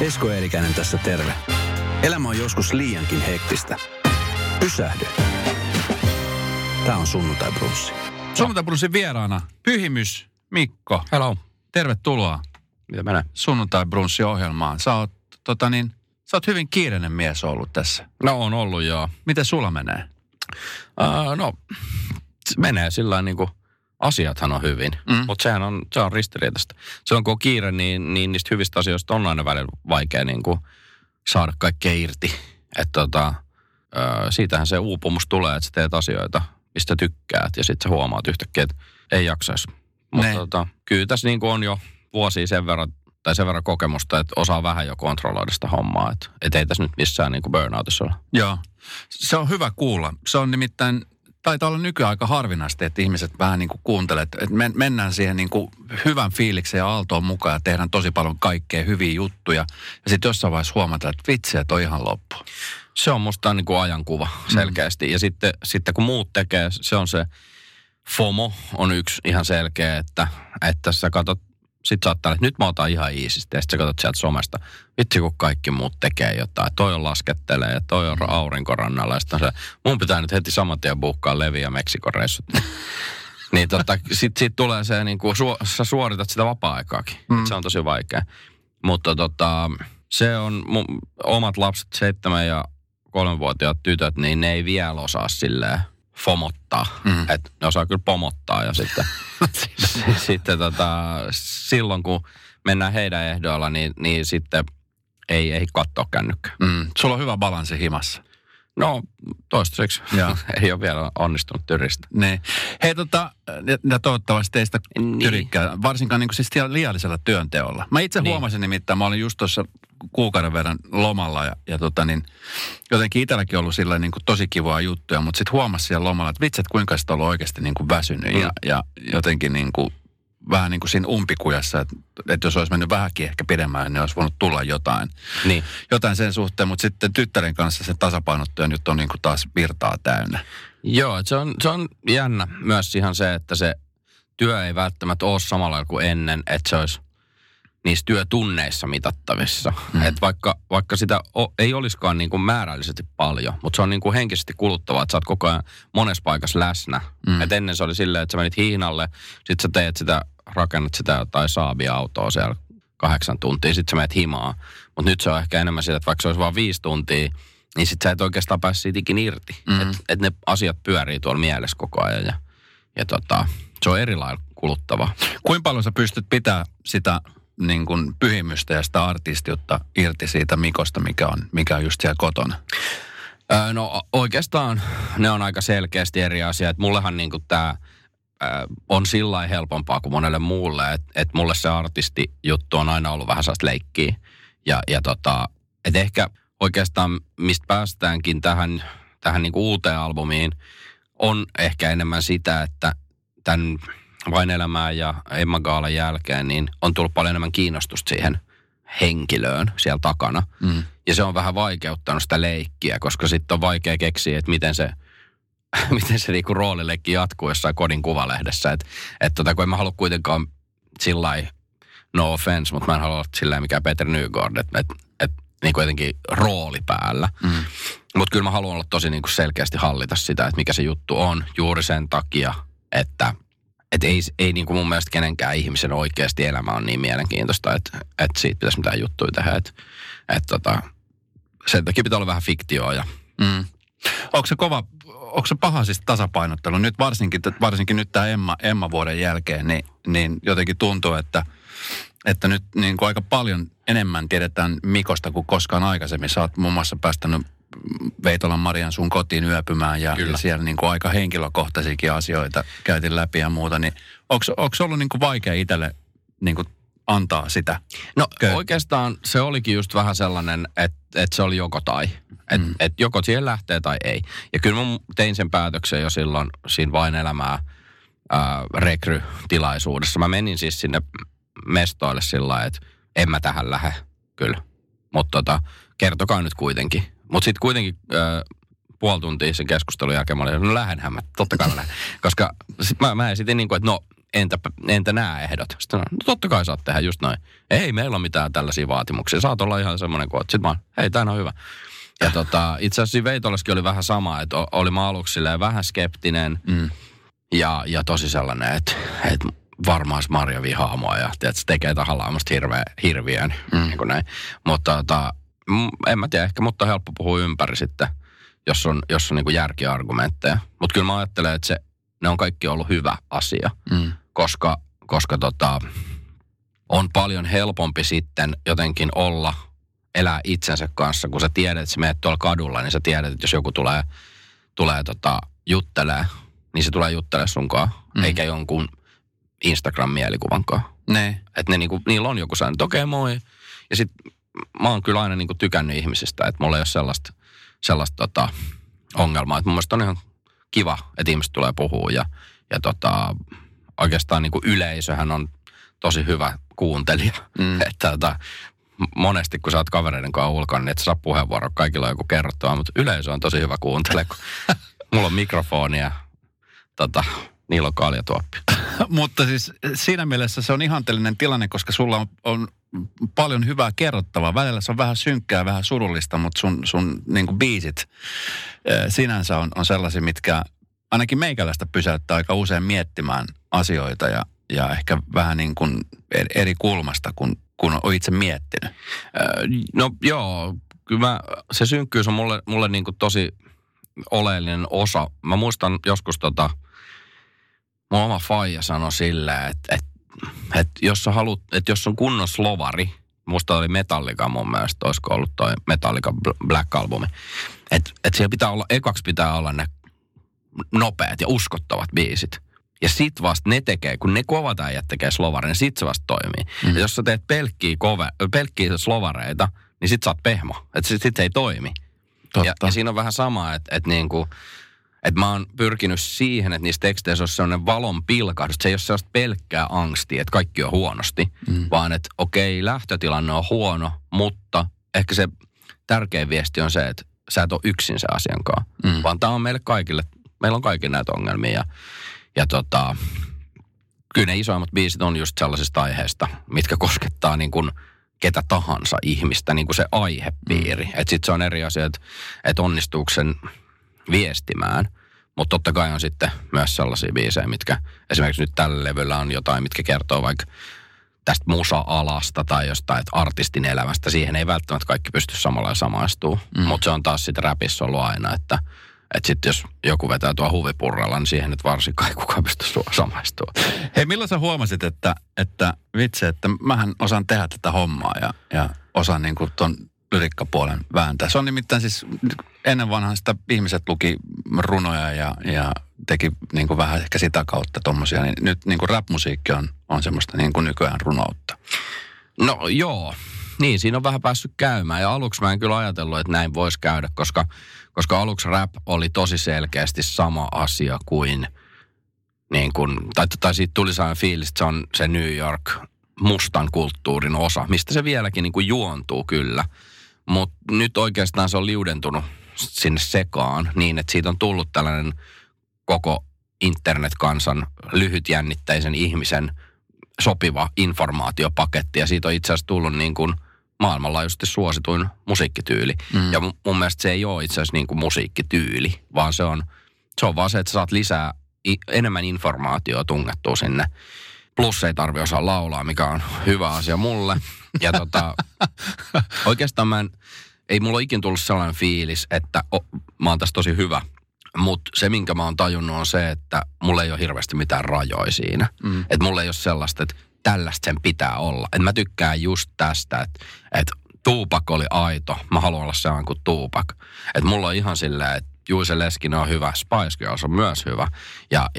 Esko Eerikäinen tässä terve. Elämä on joskus liiankin hektistä. Pysähdy. Tää on Sunnuntai-brunssi. Sunnuntai-brunssin vieraana Pyhimys Mikko. Hello. Tervetuloa. Mitä menee? Sunnuntai-brunssin ohjelmaan. Sä oot hyvin kiireinen mies ollut tässä. No on ollut, joo. Miten sulla menee? Menee sillä tavalla niin kuin asiathan on hyvin, mutta sehän on ristiriitaista. Se on, kun on kiire, niin niistä hyvistä asioista on aina välillä vaikea niin kuin saada kaikkea irti. Että siitähän se uupumus tulee, että sä teet asioita, mistä tykkäät, ja sitten sä huomaat yhtäkkiä, että ei jaksaisi. Mutta kyllä tässä niin kuin on jo vuosia sen verran kokemusta, että osaa vähän jo kontrolloida sitä hommaa. Että ei tässä nyt missään niin kuin burnoutissa ole. Joo. Se on hyvä kuulla. Se on nimittäin, taitaa olla nykyään aika harvinaista, että ihmiset vähän niin kuin kuuntelee, että mennään siihen niin kuin hyvän fiiliksen ja aaltoon mukaan ja tehdään tosi paljon kaikkea hyviä juttuja. Ja sitten jossain vaiheessa huomataan, että vitsi, että on ihan loppu. Se on musta niin kuin ajankuva selkeästi. Ja sitten kun muut tekee, se on se FOMO on yksi ihan selkeä, että sä katsot, sitten sä oot täällä, että nyt mä otan ihan iisisti, ja sitten sä katsot sieltä somesta, vitsi kun kaikki muut tekee jotain, toi on laskettelee ja toi on aurinkorannalla, ja sitten mun pitää nyt heti saman tien buukkaa Levi ja Meksikon reissut. Niin sit tulee se, niin kuin sä suoritat sitä vapaa-aikaakin, se on tosi vaikea. Mutta se on, mun omat lapset, 7- ja 3-vuotiaat tytöt, niin ne ei vielä osaa silleen fomottaa. Että ne osaa kyllä pomottaa ja sitten silloin kun mennään heidän ehdoilla, niin sitten ei katsoa kännykkää. Sulla on hyvä balanssi himassa. No, toistaiseksi. Ei ole vielä onnistunut tyristä. Niin. Hei, ja toivottavasti teistä tyrikkää, varsinkaan niin kuin siis liiallisella työnteolla. Mä itse huomasin nimittäin, mä olin just tuossa kuukauden verran lomalla ja jotenkin itselläkin ollut sillä niin kuin tosi kivaa juttuja, mutta sitten huomasin siellä lomalla, että vitset kuinka sitä on ollut oikeasti niin kuin väsynyt ja jotenkin niin kuin vähän niin kuin siinä umpikujassa, että jos olisi mennyt vähänkin ehkä pidemmään, niin olisi voinut tulla jotain. Niin. Jotain sen suhteen, mutta sitten tyttären kanssa sen tasapainottuja nyt on niin kuin taas virtaa täynnä. Joo, se on jännä myös ihan se, että se työ ei välttämättä ole samalla kuin ennen, että se olisi niissä työtunneissa mitattavissa. Että vaikka sitä ei olisikaan niin kuin määrällisesti paljon, mutta se on niin kuin henkisesti kuluttavaa, että sä oot koko ajan monessa paikassa läsnä. Että ennen se oli silleen, että sä menit hihnalle, sit sä teet sitä, rakennat sitä tai saabia autoa siellä 8 tuntia, sit sä menet himaa. Mutta nyt se on ehkä enemmän sitä, että vaikka se olisi vaan 5 tuntia, niin sit sä et oikeastaan pääse siitä ikin irti. Että ne asiat pyörii tuolla mielessä koko ajan ja se on eri lailla kuluttavaa. Kuinka paljon sä pystyt pitämään sitä niin kuin pyhimystä ja sitä artistiutta irti siitä Mikosta, mikä on just siellä kotona? No oikeastaan ne on aika selkeästi eri asia. Et mullehan niin kuin tämä on sillain helpompaa kuin monelle muulle, että et mulle se artistijuttu on aina ollut vähän sellaista leikkiä. Et ehkä oikeastaan mistä päästäänkin tähän niin kuin uuteen albumiin on ehkä enemmän sitä, että tämän Vain elämää ja Emma Gaalan jälkeen, niin on tullut paljon enemmän kiinnostusta siihen henkilöön siellä takana. Ja se on vähän vaikeuttanut sitä leikkiä, koska sitten on vaikea keksiä, että miten se niinku roolileikki jatkuu jossain kodin kuvalehdessä. Kun en mä halua kuitenkaan sillai, no offense, mutta mä en halua olla sillai mikään Peter Nygård, että niinku jotenkin rooli päällä. Mutta kyllä mä haluan olla tosi niinku selkeästi hallita sitä, että mikä se juttu on juuri sen takia, että ei niin kuin mun mielestä kenenkään ihmisen oikeasti elämä on niin mielenkiintoista, että siitä pitäisi mitään juttuja tehdä. Sen takia pitää olla vähän fiktioa. Onko se paha siis tasapainottelu? Nyt varsinkin nyt tämä Emma-vuoden jälkeen, niin jotenkin tuntuu, että nyt niin kuin aika paljon enemmän tiedetään Mikosta kuin koskaan aikaisemmin. Sä oot muun muassa päästänyt Veitolan Marjan sun kotiin yöpymään ja siellä niin kuin aika henkilökohtaisiakin asioita käytiin läpi ja muuta, niin onko ollut niin kuin vaikea itselle niin kuin antaa sitä? No oikeastaan se olikin just vähän sellainen, että se oli joko tai. Että joko siihen lähtee tai ei. Ja kyllä mä tein sen päätöksen jo silloin siinä Vain elämää rekrytilaisuudessa. Mä menin siis sinne mestoille sillä lailla, että en mä tähän lähde kyllä. Mutta kertokaa nyt kuitenkin. Mutta sitten kuitenkin puoli tuntia sen keskustelun jälkeen mä olin, no lähdenhän mä, totta kai mä lähden. Koska sit mä esitin niin kuin, että no entä nämä ehdot? Sitten no totta kai saat tehdä just noin. Ei meillä ole mitään tällaisia vaatimuksia. Saat olla ihan semmoinen kuin oot. Sitten mä oon, hei, tää on hyvä. Ja itse asiassa Veitolaskin oli vähän sama, että oli mä aluksi vähän skeptinen ja tosi sellainen, että varmaan Marja vihaa mua ja tiedätkö, tekee tahallaan musta hirviön. Niin kuin näin. Mutta en mä tiedä ehkä, mutta on helppo puhua ympäri sitten, jos on niin kuin järkiargumentteja. Mutta kyllä mä ajattelen, että ne on kaikki ollut hyvä asia, koska on paljon helpompi sitten jotenkin olla, elää itsensä kanssa, kun sä tiedät, että sä menet tuolla kadulla, niin sä tiedät, että jos joku tulee juttelee, niin se tulee juttelee sunkaan, eikä jonkun Instagram-mielikuvankaan. Että niillä on joku säännö, että okei, moi. Ja sit mä oon kyllä aina niinku tykännyt ihmisistä, että mulla ei ole sellaista ongelmaa. Et mun mielestä on ihan kiva, että ihmiset tulee puhua ja oikeastaan niinku yleisöhän on tosi hyvä kuuntelija. Että monesti kun sä oot kavereiden kanssa ulkona, niin et sä saa puheenvuoroa, kaikilla on joku kerrottava, mutta yleisö on tosi hyvä kuuntelija, kun mulla on mikrofoni ja niillä on kaljatuoppi. Mutta siis siinä mielessä se on ihanteellinen tilanne, koska sulla on paljon hyvää kerrottavaa. Välillä se on vähän synkkää, vähän surullista, mutta sun niin kuin biisit sinänsä on sellaisia, mitkä ainakin meikäläistä pysäyttää aika usein miettimään asioita ja ehkä vähän niin kuin eri kulmasta, kun on itse miettinyt. No joo, kyllä se synkkyys on mulle niin kuin tosi oleellinen osa. Mä muistan joskus mun oma faija sanoi silleen, että jos sä haluat, että jos on kunnon slovari, musta oli Metallica mun mielestä, olisiko ollut toi Metallica Black Album, että siellä pitää olla ne nopeat ja uskottavat biisit. Ja sit vasta ne tekee, kun ne kovat äijät tekee slovareja, niin sit se vasta toimii. Ja jos sä teet pelkkiä slovareita, niin sit sä oot pehmo. Että sit ei toimi. Ja siinä on vähän sama, että niinku, että mä oon pyrkinyt siihen, että niissä teksteissä olisi sellainen valon pilkahdus. Se ei ole sellaista pelkkää angstia, että kaikki on huonosti. Vaan että okei, lähtötilanne on huono, mutta ehkä se tärkein viesti on se, että sä et ole yksin se asiankaan. Vaan tää on meille kaikille. Meillä on kaikille näitä ongelmia. Ja kyllä ne isoimmat biisit on just sellaisista aiheista, mitkä koskettaa niin kuin ketä tahansa ihmistä, niin kuin se aihepiiri. Että sit se on eri asia, että onnistuuko sen viestimään, mutta totta kai on sitten myös sellaisia biisejä, mitkä esimerkiksi nyt tällä levyllä on jotain, mitkä kertoo vaikka tästä musa-alasta tai jostain, että artistin elämästä. Siihen ei välttämättä kaikki pysty samalla samaistumaan, mutta se on taas sitten räpissä ollut aina, että sitten jos joku vetää tuo huvipurralla, niin siihen nyt varsinkaan ei kukaan pysty samaistumaan. Hei, milloin sä huomasit, että vitsi, että mähän osaan tehdä tätä hommaa ja osaan niin kuin ton lyrikkapuolen vääntää? Se on nimittäin siis, ennen vanhaan sitä ihmiset luki runoja ja teki niin kuin vähän ehkä sitä kautta tommosia, niin nyt niin kuin rap-musiikki on semmoista niin kuin nykyään runoutta. No joo, niin siinä on vähän päässyt käymään ja aluksi mä en kyllä ajatellut, että näin voisi käydä, koska aluksi rap oli tosi selkeästi sama asia kuin, niin kuin tai siitä tuli sellainen fiilis, että se on se New York mustan kulttuurin osa, mistä se vieläkin niin kuin juontuu kyllä. Mutta nyt oikeastaan se on liudentunut sinne sekaan niin, että siitä on tullut tällainen koko internetkansan lyhytjännitteisen ihmisen sopiva informaatiopaketti. Ja siitä on itse asiassa tullut niin kuin maailmanlaajuisesti suosituin musiikkityyli. Ja mun mielestä se ei ole itse asiassa niin kuin musiikkityyli, vaan se on vaan se, että sä saat lisää enemmän informaatiota tungettua sinne. Plus ei tarvitse osaa laulaa, mikä on hyvä asia mulle. Ja oikeastaan ei mulla ole ikin tullut sellainen fiilis, että mä oon tässä tosi hyvä. Mutta se, minkä mä oon tajunnut, on se, että mulla ei ole hirveästi mitään rajoja siinä. Että mulla ei ole sellaista, että tällaista sen pitää olla. Että mä tykkään just tästä, että Tupac oli aito. Mä haluan olla sellainen kuin Tupac. Että mulla on ihan silleen, että Juuse Leskinen on hyvä, Spice Girls on myös hyvä ja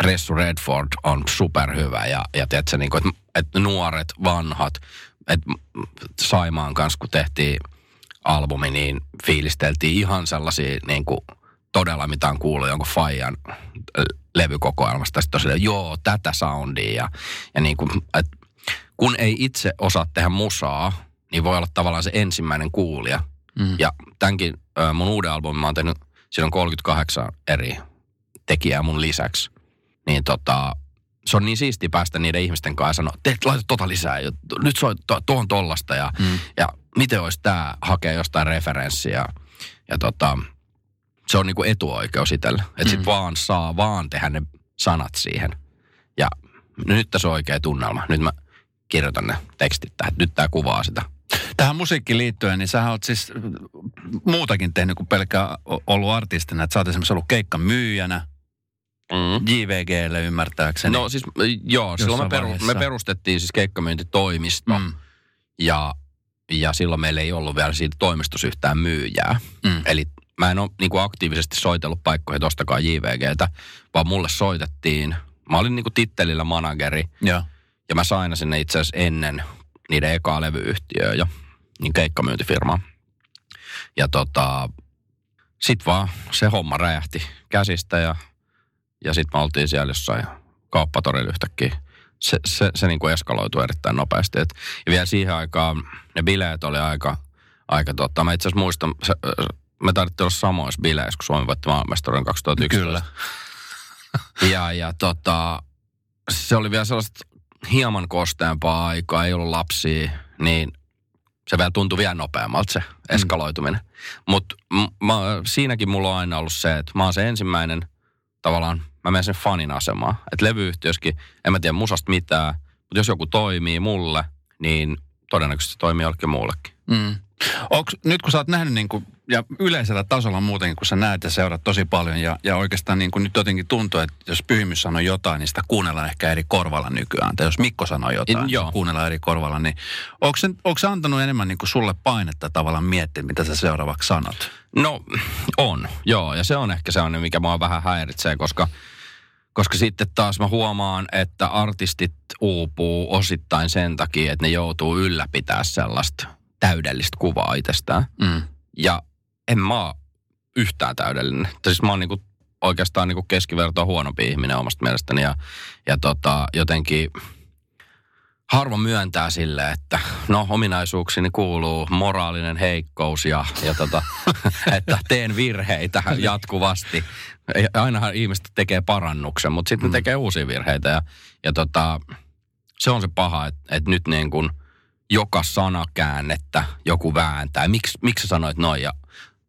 Ressu Redford on superhyvä ja tiedätkö, niin kuin, että nuoret, vanhat, että Saimaan kanssa kun tehtiin albumi, niin fiilisteltiin ihan sellaisia niin kuin todella mitä on kuullut jonkun faijan levykokoelmasta. Sitten on silleen, joo, tätä soundia ja niin kuin, että kun ei itse osaa tehdä musaa, niin voi olla tavallaan se ensimmäinen kuulija. Ja tämänkin mun uuden albumin mä oon tehnyt. Siinä on 38 eri tekijää mun lisäksi. Niin se on niin siistiä päästä niiden ihmisten kanssa ja sanoa, että laita tota lisää, ja nyt se on tuohon tollasta ja miten olisi tämä hakea jostain referenssiä. Ja se on niinku etuoikeus itselle, että sit vaan saa vaan tehdä ne sanat siihen. Ja nyt tässä on oikea tunnelma, nyt mä kirjoitan ne tekstit tähän, nyt tää kuvaa sitä. Tähän musiikkiin liittyen, niin sähän oot siis muutakin tehnyt kuin pelkkää ollut artistina. Että sä oot esimerkiksi ollut keikkamyyjänä JVG:lle ymmärtääkseni. No siis joo, silloin me perustettiin siis keikkamyyntitoimisto ja silloin meillä ei ollut vielä siitä toimistossa yhtään myyjää. Eli mä en ole niin kuin aktiivisesti soitellut paikkoja, että ostakaa JVG:ltä, vaan mulle soitettiin. Mä olin niin kuin tittelillä manageri ja mä sain sinne itse asiassa ennen niiden ekaa levyyhtiöä ja niin keikkamyyntifirmaa. Ja sit vaan se homma räjähti käsistä ja sit me oltiin siellä jossain kauppatorilla yhtäkkiä. Se niin kuin eskaloitui erittäin nopeasti. Et, ja vielä siihen aikaan ne bileet oli aika mä itse asiassa muistan, me tarvittiin olla samoissa bileissä, kun Suomi voitti maailmanmestaruuden 2011. Kyllä. Se oli vielä sellaista hieman kosteampaa aikaa, ei ollut lapsia, niin se vielä tuntui vielä nopeammalta se eskaloituminen. Mutta siinäkin mulla on aina ollut se, että mä oon se ensimmäinen tavallaan, mä menen sen fanin asemaan. Että levyyhtiössäkin, en mä tiedä musasta mitään, mutta jos joku toimii mulle, niin todennäköisesti se toimii jollekin muullekin. Nyt kun sä oot nähnyt niin kuin, ja yleisellä tasolla muutenkin, kun sä näet ja seurat tosi paljon ja oikeastaan niin kuin nyt jotenkin tuntuu, että jos Pyhimys sanoo jotain, niin sitä kuunnellaan ehkä eri korvalla nykyään. Tai jos Mikko sanoo jotain, niin kuunnellaan eri korvalla. Niin onko sä antanut enemmän niin kuin sulle painetta tavallaan miettiä, mitä sä seuraavaksi sanot? No on, joo. Ja se on ehkä sellainen, mikä mua vähän häiritsee, koska sitten taas mä huomaan, että artistit uupuu osittain sen takia, että ne joutuu ylläpitää sellaista täydellistä kuvaa itsestään. Ja en mä ole yhtään täydellinen. Siis mä oon niinku oikeastaan niinku keskivertoa huonompi ihminen omasta mielestäni. Ja jotenkin harva myöntää sille, että no ominaisuuksiini kuuluu moraalinen heikkous ja että teen virheitä jatkuvasti. Ainahan ihmiset tekee parannuksen, mutta sitten tekee uusia virheitä. Ja se on se paha, että nyt niin kuin joka sanakäännettä joku vääntää. Miksi sä sanoit noin? Ja,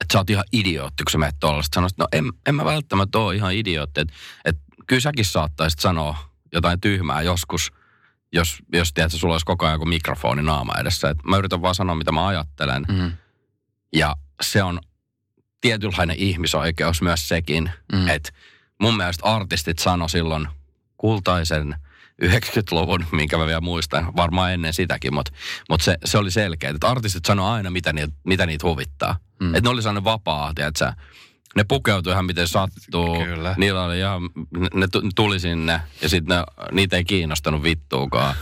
että sä oot ihan idiootti, kun sä menet tollaista. Sanoit, no en mä välttämättä ole ihan idiootti. Että kyllä säkin saattaisit sanoa jotain tyhmää joskus, jos tiedät, sulla olisi koko ajan joku mikrofoni naama edessä. Että mä yritän vaan sanoa, mitä mä ajattelen. Ja se on tietynlainen ihmisoikeus myös sekin. Että mun mielestä artistit sano silloin kultaisen 90-luvun, minkä mä vielä muistan, varmaan ennen sitäkin, mutta se oli selkeä, että artistit sanoi aina, mitä niitä huvittaa. Että ne oli sellainen vapaa, tiedätkö, ne pukeutui ihan miten sattuu, kyllä. Niillä oli ihan, ne tuli sinne ja sitten niitä ei kiinnostanut vittuukaan.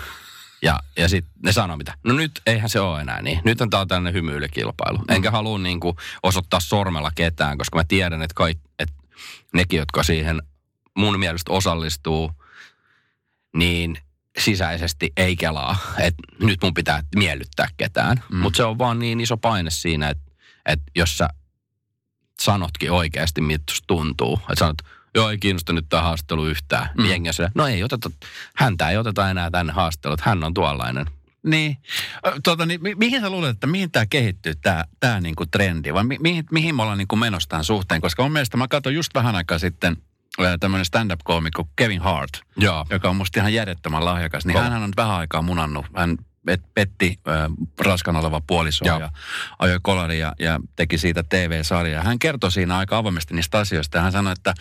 Ja sitten ne sanoi mitä. No nyt eihän se ole enää niin. Nythän tää on tällainen hymyilykilpailu. Enkä halua niinku osoittaa sormella ketään, koska mä tiedän, että nekin, jotka siihen mun mielestä osallistuu, niin sisäisesti ei kelaa, että nyt mun pitää miellyttää ketään. Mutta se on vaan niin iso paine siinä, että jos sä sanotkin oikeasti, mitä tuntuu. Että sanot, joo ei kiinnosta nyt tämä haastelu yhtään. Jengi on sillä, no ei oteta, häntä ei oteta enää tänne haasteluun, hän on tuollainen. Niin, mihin sä luulet, että mihin tämä kehittyy, tämä niinku trendi? Vai mihin me ollaan niinku menossa tämän suhteen? Koska mun mielestä mä katson just vähän aikaa sitten tämmöinen stand-up-koomikko Kevin Hart, joo, joka on musta ihan järjettömän lahjakas, niin hänhän on nyt vähän aikaa munannut. Hän petti raskan oleva puoliso ja ajoi kolari ja teki siitä TV-sarjaa. Hän kertoi siinä aika avoimesti niistä asioista ja hän sanoi, että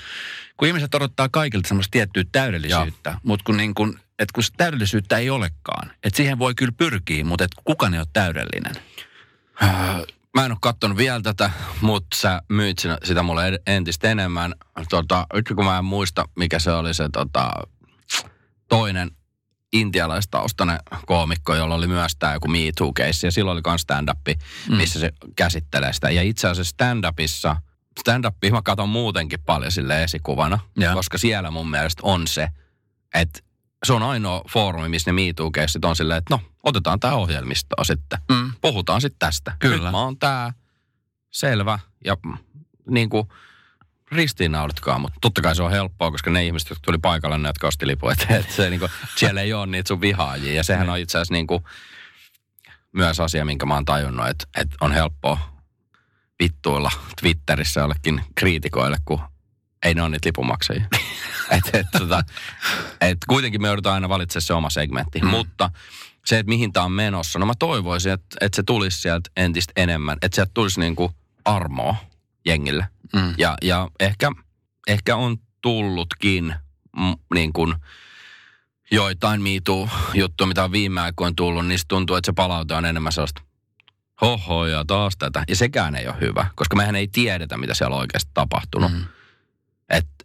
kun ihmiset odottaa kaikilta semmoista tiettyä täydellisyyttä, mutta kun täydellisyyttä ei olekaan, että siihen voi kyllä pyrkiä, mutta et kukaan ei ole täydellinen. Mä en ole katsonut vielä tätä, mutta sä myyt sitä mulle entistä enemmän. Kun mä en muista, mikä se oli se toinen intialaistaustainen koomikko, jolla oli myös tää joku Me Too-keissi. Ja silloin oli kans stand-up, missä se käsittelee sitä. Ja itse asiassa stand-upia mä katson muutenkin paljon sille esikuvana. Ja. Koska siellä mun mielestä on se, että se on ainoa foorumi, missä ne Me Too-keissit on silleen, että no, otetaan tää ohjelmistoa sitten. Puhutaan sitten tästä. Kyllä. Nyt mä oon tää, selvä. Ja niin kuin ristiinnaulitkaa, mutta totta kai se on helppoa, koska ne ihmiset, jotka tuli paikalle, ne jotka osti lipun, että se niinku, siellä ei ole niitä sun vihaajia. Ja sehän on itse asiassa niinku, myös asia, minkä mä oon tajunnut, että on helppoa vittuilla Twitterissä jollekin kriitikoille, kun ei ne ole niitä lipunmaksajia. Et kuitenkin me joudutaan aina valitsemaan se oma segmentti, mutta se, että mihin tää on menossa, no mä toivoisin, että se tulisi sieltä entistä enemmän, että sieltä tulisi niinku armoa jengille. Ja ehkä on tullutkin niin kuin joitain MeToo-juttuja, mitä on viime aikoina tullut, niin tuntuu, että se palaute on enemmän sellaista hoho ja taas tätä. Ja sekään ei ole hyvä, koska mehän ei tiedetä, mitä siellä on oikeasti tapahtunut.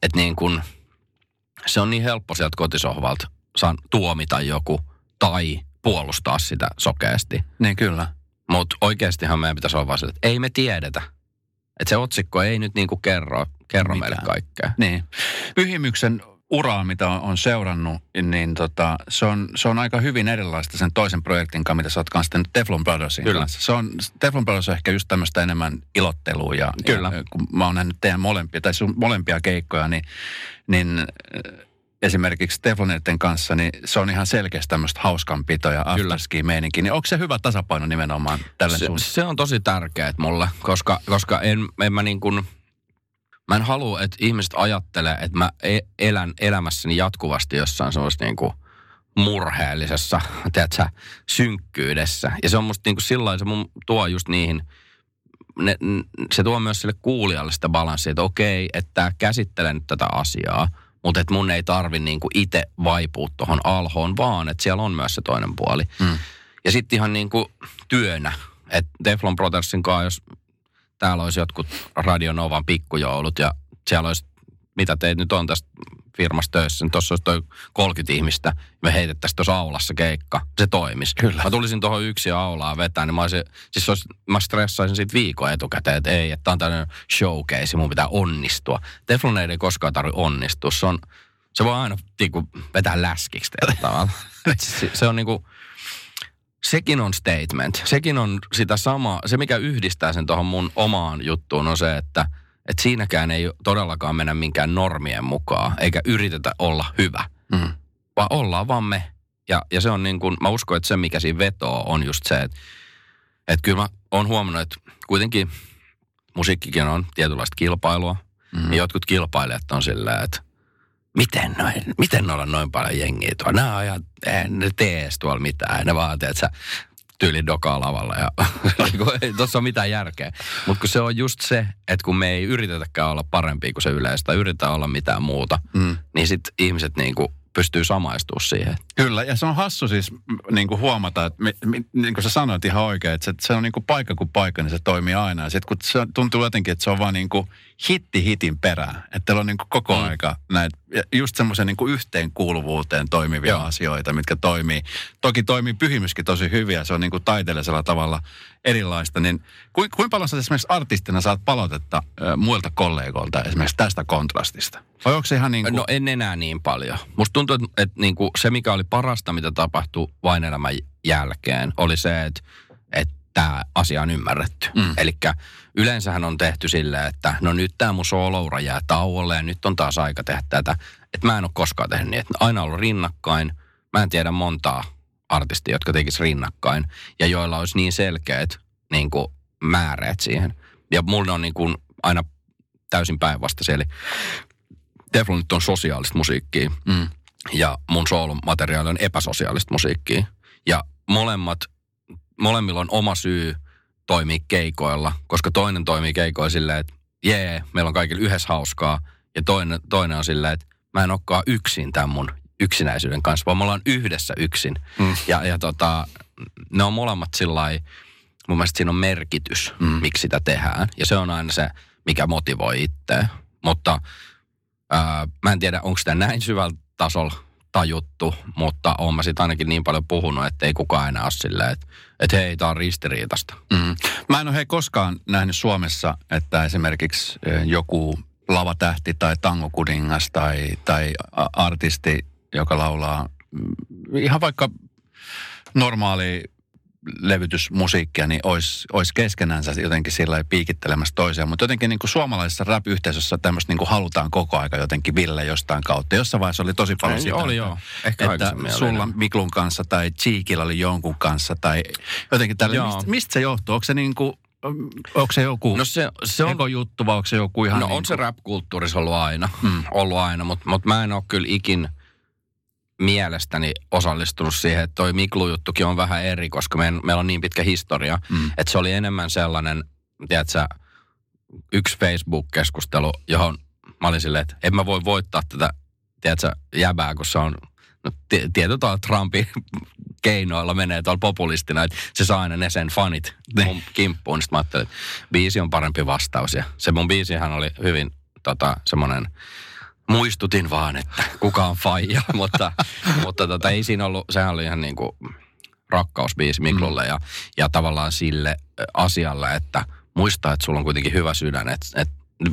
Et niin kuin, se on niin helppo sieltä kotisohvalta tuomita joku tai puolustaa sitä sokeasti. Niin kyllä. Mutta oikeastihan meidän pitäisi olla vaan sille, että ei me tiedetä. Että se otsikko ei nyt niinku kerro meille kaikkea. Niin. Pyhimyksen uraa, mitä on seurannut, niin se on aika hyvin erilaista sen toisen projektin kanssa, mitä sä oot kanssa Teflon Brothersin kanssa. Teflon Brothers on ehkä just tämmöistä enemmän ilottelua. Ja kun mä oon nähnyt teidän molempia, tai sun molempia keikkoja, niin esimerkiksi Tefloneiden kanssa, niin se on ihan selkeästi tämmöistä hauskanpitoa ja afterski-meininkiä. Niin onko se hyvä tasapaino nimenomaan tällä suunnassa? Se on tosi tärkeää mulle, koska en mä niin kuin, mä en halua, että ihmiset ajattelee, että mä elän elämässäni jatkuvasti jossain semmoisessa niin kuin murheellisessa, tiedätkö, synkkyydessä. Ja se on musta niin kuin sillain, se mun tuo just niihin, se tuo myös sille kuulijalle sitä balanssia, että okei, että käsittelen nyt tätä asiaa, mutta mun ei tarvi niinku itse vaipua tuohon alhoon, vaan että siellä on myös se toinen puoli. Ja sitten ihan niinku työnä, että Teflon Brothersin kanssa, jos täällä olisi jotkut Radio Novan pikkujoulut ja siellä olisi, mitä teitä nyt on tästä firmassa töissä, niin tuossa olisi toi 30 ihmistä, me heitettäisiin tuossa aulassa keikka, se toimisi. Kyllä. Mä tulisin tuohon yksin aulaa vetään, niin mä stressaisin siitä viikon etukäteen, että ei, että tää on tämmöinen showcase, mun pitää onnistua. Tefloneiden ei koskaan tarvitse onnistua, se voi aina niinku vetää läskiksi teille tavalla. Se on niinku, sekin on statement, sekin on sitä samaa, se mikä yhdistää sen tuohon mun omaan juttuun on se, että siinäkään ei todellakaan mennä minkään normien mukaan, eikä yritetä olla hyvä, vaan ollaan vaan me. Ja se on niin kuin, mä uskon, että se mikä siinä vetoo on just se, että kyllä mä oon huomannut, että kuitenkin musiikkikin on tietynlaista kilpailua. Ja jotkut kilpailijat on silleen, että miten olla noin paljon jengiä tuolla? Nää ajat, ne tee tuolla mitään, ne vaatii, että sä tyyli dokaa lavalla ja ei tuossa ole mitään järkeä. Mutta kun se on just se, että kun me ei yritetäkään olla parempia kuin se yleensä tai yritetä olla mitään muuta, niin sitten ihmiset niinku pystyy samaistumaan siihen. Kyllä, ja se on hassu siis niinku huomata, että niin kuin sä sanoit ihan oikein, että se on niinku paikka kuin paikka, niin se toimii aina. Ja sitten kun se tuntuu jotenkin, että se on vaan niinku hitin perään, että teillä on niinku koko aika näitä, just semmoisen niinku yhteenkuuluvuuteen toimivia asioita, mitkä toimii. Toki toimii pyhimyskin tosi hyviä, se on niinku taiteellisella tavalla erilaista. Niin kuinka paljon sä esimerkiksi artistina saat palautetta muilta kollegoilta esimerkiksi tästä kontrastista? Vai onko se ihan niinku? No en enää niin paljon. Musta tuntuu, että niinku se mikä oli parasta, mitä tapahtui Vain elämän jälkeen, oli se, että tämä asia on ymmärretty. Elikkä yleensähän on tehty silleen, että no nyt tämä mun soloura jää tauolle ja nyt on taas aika tehdä tätä. Että mä en ole koskaan tehnyt niin, että aina ollut rinnakkain. Mä en tiedä montaa artistia, jotka tekisi rinnakkain ja joilla olisi niin selkeät niin kuin määreet siihen. Ja mulla on niin kuin aina täysin päinvastaisia. Eli Teflon nyt on sosiaalista musiikkia ja mun soolomateriaali on epäsosiaalista musiikkia. Ja molemmilla on oma syy toimia keikoilla, koska toinen toimii keikoilla silleen, että jee, meillä on kaikilla yhdessä hauskaa. Ja toinen on silleen, että mä en olekaan yksin tämän mun yksinäisyyden kanssa, vaan me ollaan yhdessä yksin. Ja ne on molemmat sillai, mun mielestä siinä on merkitys, miksi sitä tehdään. Ja se on aina se, mikä motivoi itseä. Mutta mä en tiedä, onko sitä näin syvällä tasolla tajuttu, mutta oon mä siitä ainakin niin paljon puhunut, että ei kukaan enää ole silleen, että hei, tää on ristiriitasta. Mä en ole koskaan nähnyt Suomessa, että esimerkiksi joku lavatähti tai tangokuningas tai artisti, joka laulaa ihan vaikka normaali levytysmusiikkia, niin olisi keskenänsä jotenkin sillä piikittelemässä toisiaan. Mutta jotenkin niin kuin suomalaisessa rap-yhteisössä tämmöistä niin kuin halutaan koko aika jotenkin ville jostain kautta. Jossain vaiheessa oli tosi paljon sitä, että sulla Miklun kanssa tai Cheekillä oli jonkun kanssa tai jotenkin tällä. Mistä se johtuu? Onko se niin kuin, onko se joku juttu vai onko se joku ihan... No niin on se rap-kulttuurissa ollut aina, mutta mä en ole kyllä ikin mielestäni osallistunut siihen, että toi Miklu-juttukin on vähän eri, koska meillä on niin pitkä historia, että se oli enemmän sellainen, tiedätkö, yksi Facebook-keskustelu, johon mä olin silleen, että en mä voi voittaa tätä, tiedätkö, jäbää, kun se on, no tietyllä Trumpin keinoilla menee tuolla populistina, että se saa aina ne sen fanit mun kimppuun, niin sit mä ajattelin, että biisi on parempi vastaus, ja se mun biisihän oli hyvin semmoinen, muistutin vaan, että kuka on faija, mutta ei siinä ollut, sehän oli ihan niin kuin rakkausbiisi Miklulle ja tavallaan sille asialle, että muista, että sulla on kuitenkin hyvä sydän.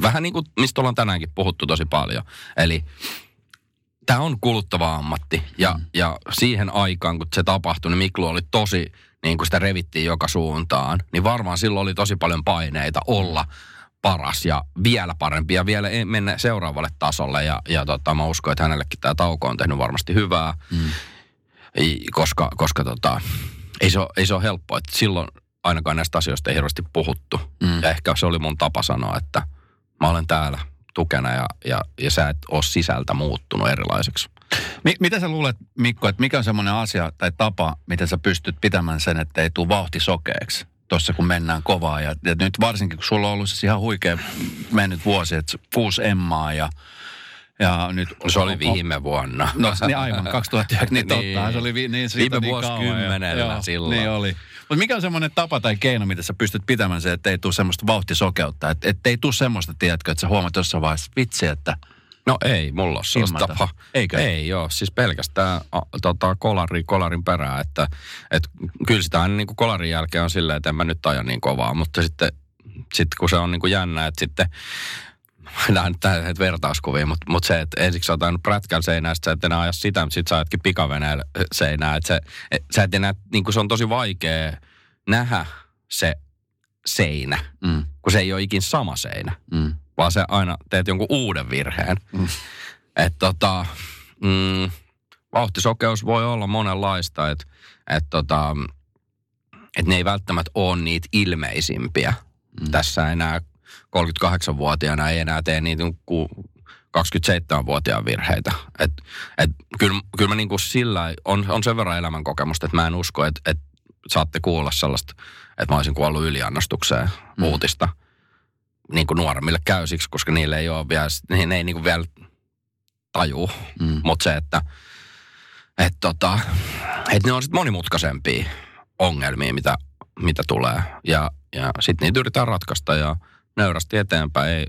Vähän niin kuin, mistä ollaan tänäänkin puhuttu tosi paljon. Eli tämä on kuluttava ammatti ja siihen aikaan, kun se tapahtui, niin Miklu oli tosi, niin kuin sitä revittiin joka suuntaan, niin varmaan silloin oli tosi paljon paineita olla paras ja vielä parempi ja vielä mennä seuraavalle tasolle ja mä uskon, että hänellekin tämä tauko on tehnyt varmasti hyvää, koska ei se ole helppoa, että silloin ainakaan näistä asioista ei hirveästi puhuttu ja ehkä se oli mun tapa sanoa, että mä olen täällä tukena ja sä et ole sisältä muuttunut erilaiseksi. Mitä sä luulet, Mikko, että mikä on semmoinen asia tai tapa, miten sä pystyt pitämään sen, että ei tule vauhti sokeeksi? Tuossa kun mennään kovaa ja nyt varsinkin kun sulla on ollut siis ihan huikea mennyt vuosi, että 6 Emmaa ja nyt... Se oli viime vuonna. No niin aivan, 2009, niin totta. Se oli viime vuosikymmenellä silloin. Niin oli. Mutta mikä on semmoinen tapa tai keino, mitä sä pystyt pitämään se, että ei tule semmoista vauhtisokeutta? Että ei tule semmoista, tiedätkö, että sä huomaat jossain vaiheessa vitsi, että... No ei, mulla on sellaista tapa. Eikö? Ei joo, siis pelkästään kolarin perää, että kyllä sitä aina niin kuin kolarin jälkeen on silleen, että en mä nyt aja niin kovaa, mutta sitten kun se on niin kuin jännä, että sitten, nähdään nyt tähän vertauskuvia, mutta se, että ensiksi sä oot ajanut prätkän seinää, sitten sä et enää aja sitä, mutta sitten sä ajatkin pikaveneellä seinää, että sä et enää, niin kuin se on tosi vaikea nähdä se seinä, kun se ei ole ikin sama seinä. Mm. Vaan se aina teet jonkun uuden virheen. Että vauhtisokeus voi olla monenlaista, et ne ei välttämättä ole niitä ilmeisimpiä. Tässä enää 38-vuotiaana ei enää tee niitä 27-vuotiaan virheitä. Kyllä mä niinku sillä on sen verran elämänkokemusta, että mä en usko, että saatte kuulla sellaista, että mä olisin kuollut yliannostukseen uutista. Niin kuin nuoremmille käy siksi, koska niille ei ole vielä, ne ei niin kuin vielä tajuu. Mutta se, että ne on sitten monimutkaisempia ongelmia, mitä tulee. Ja sitten niitä yritetään ratkaista ja nöyrästi eteenpäin.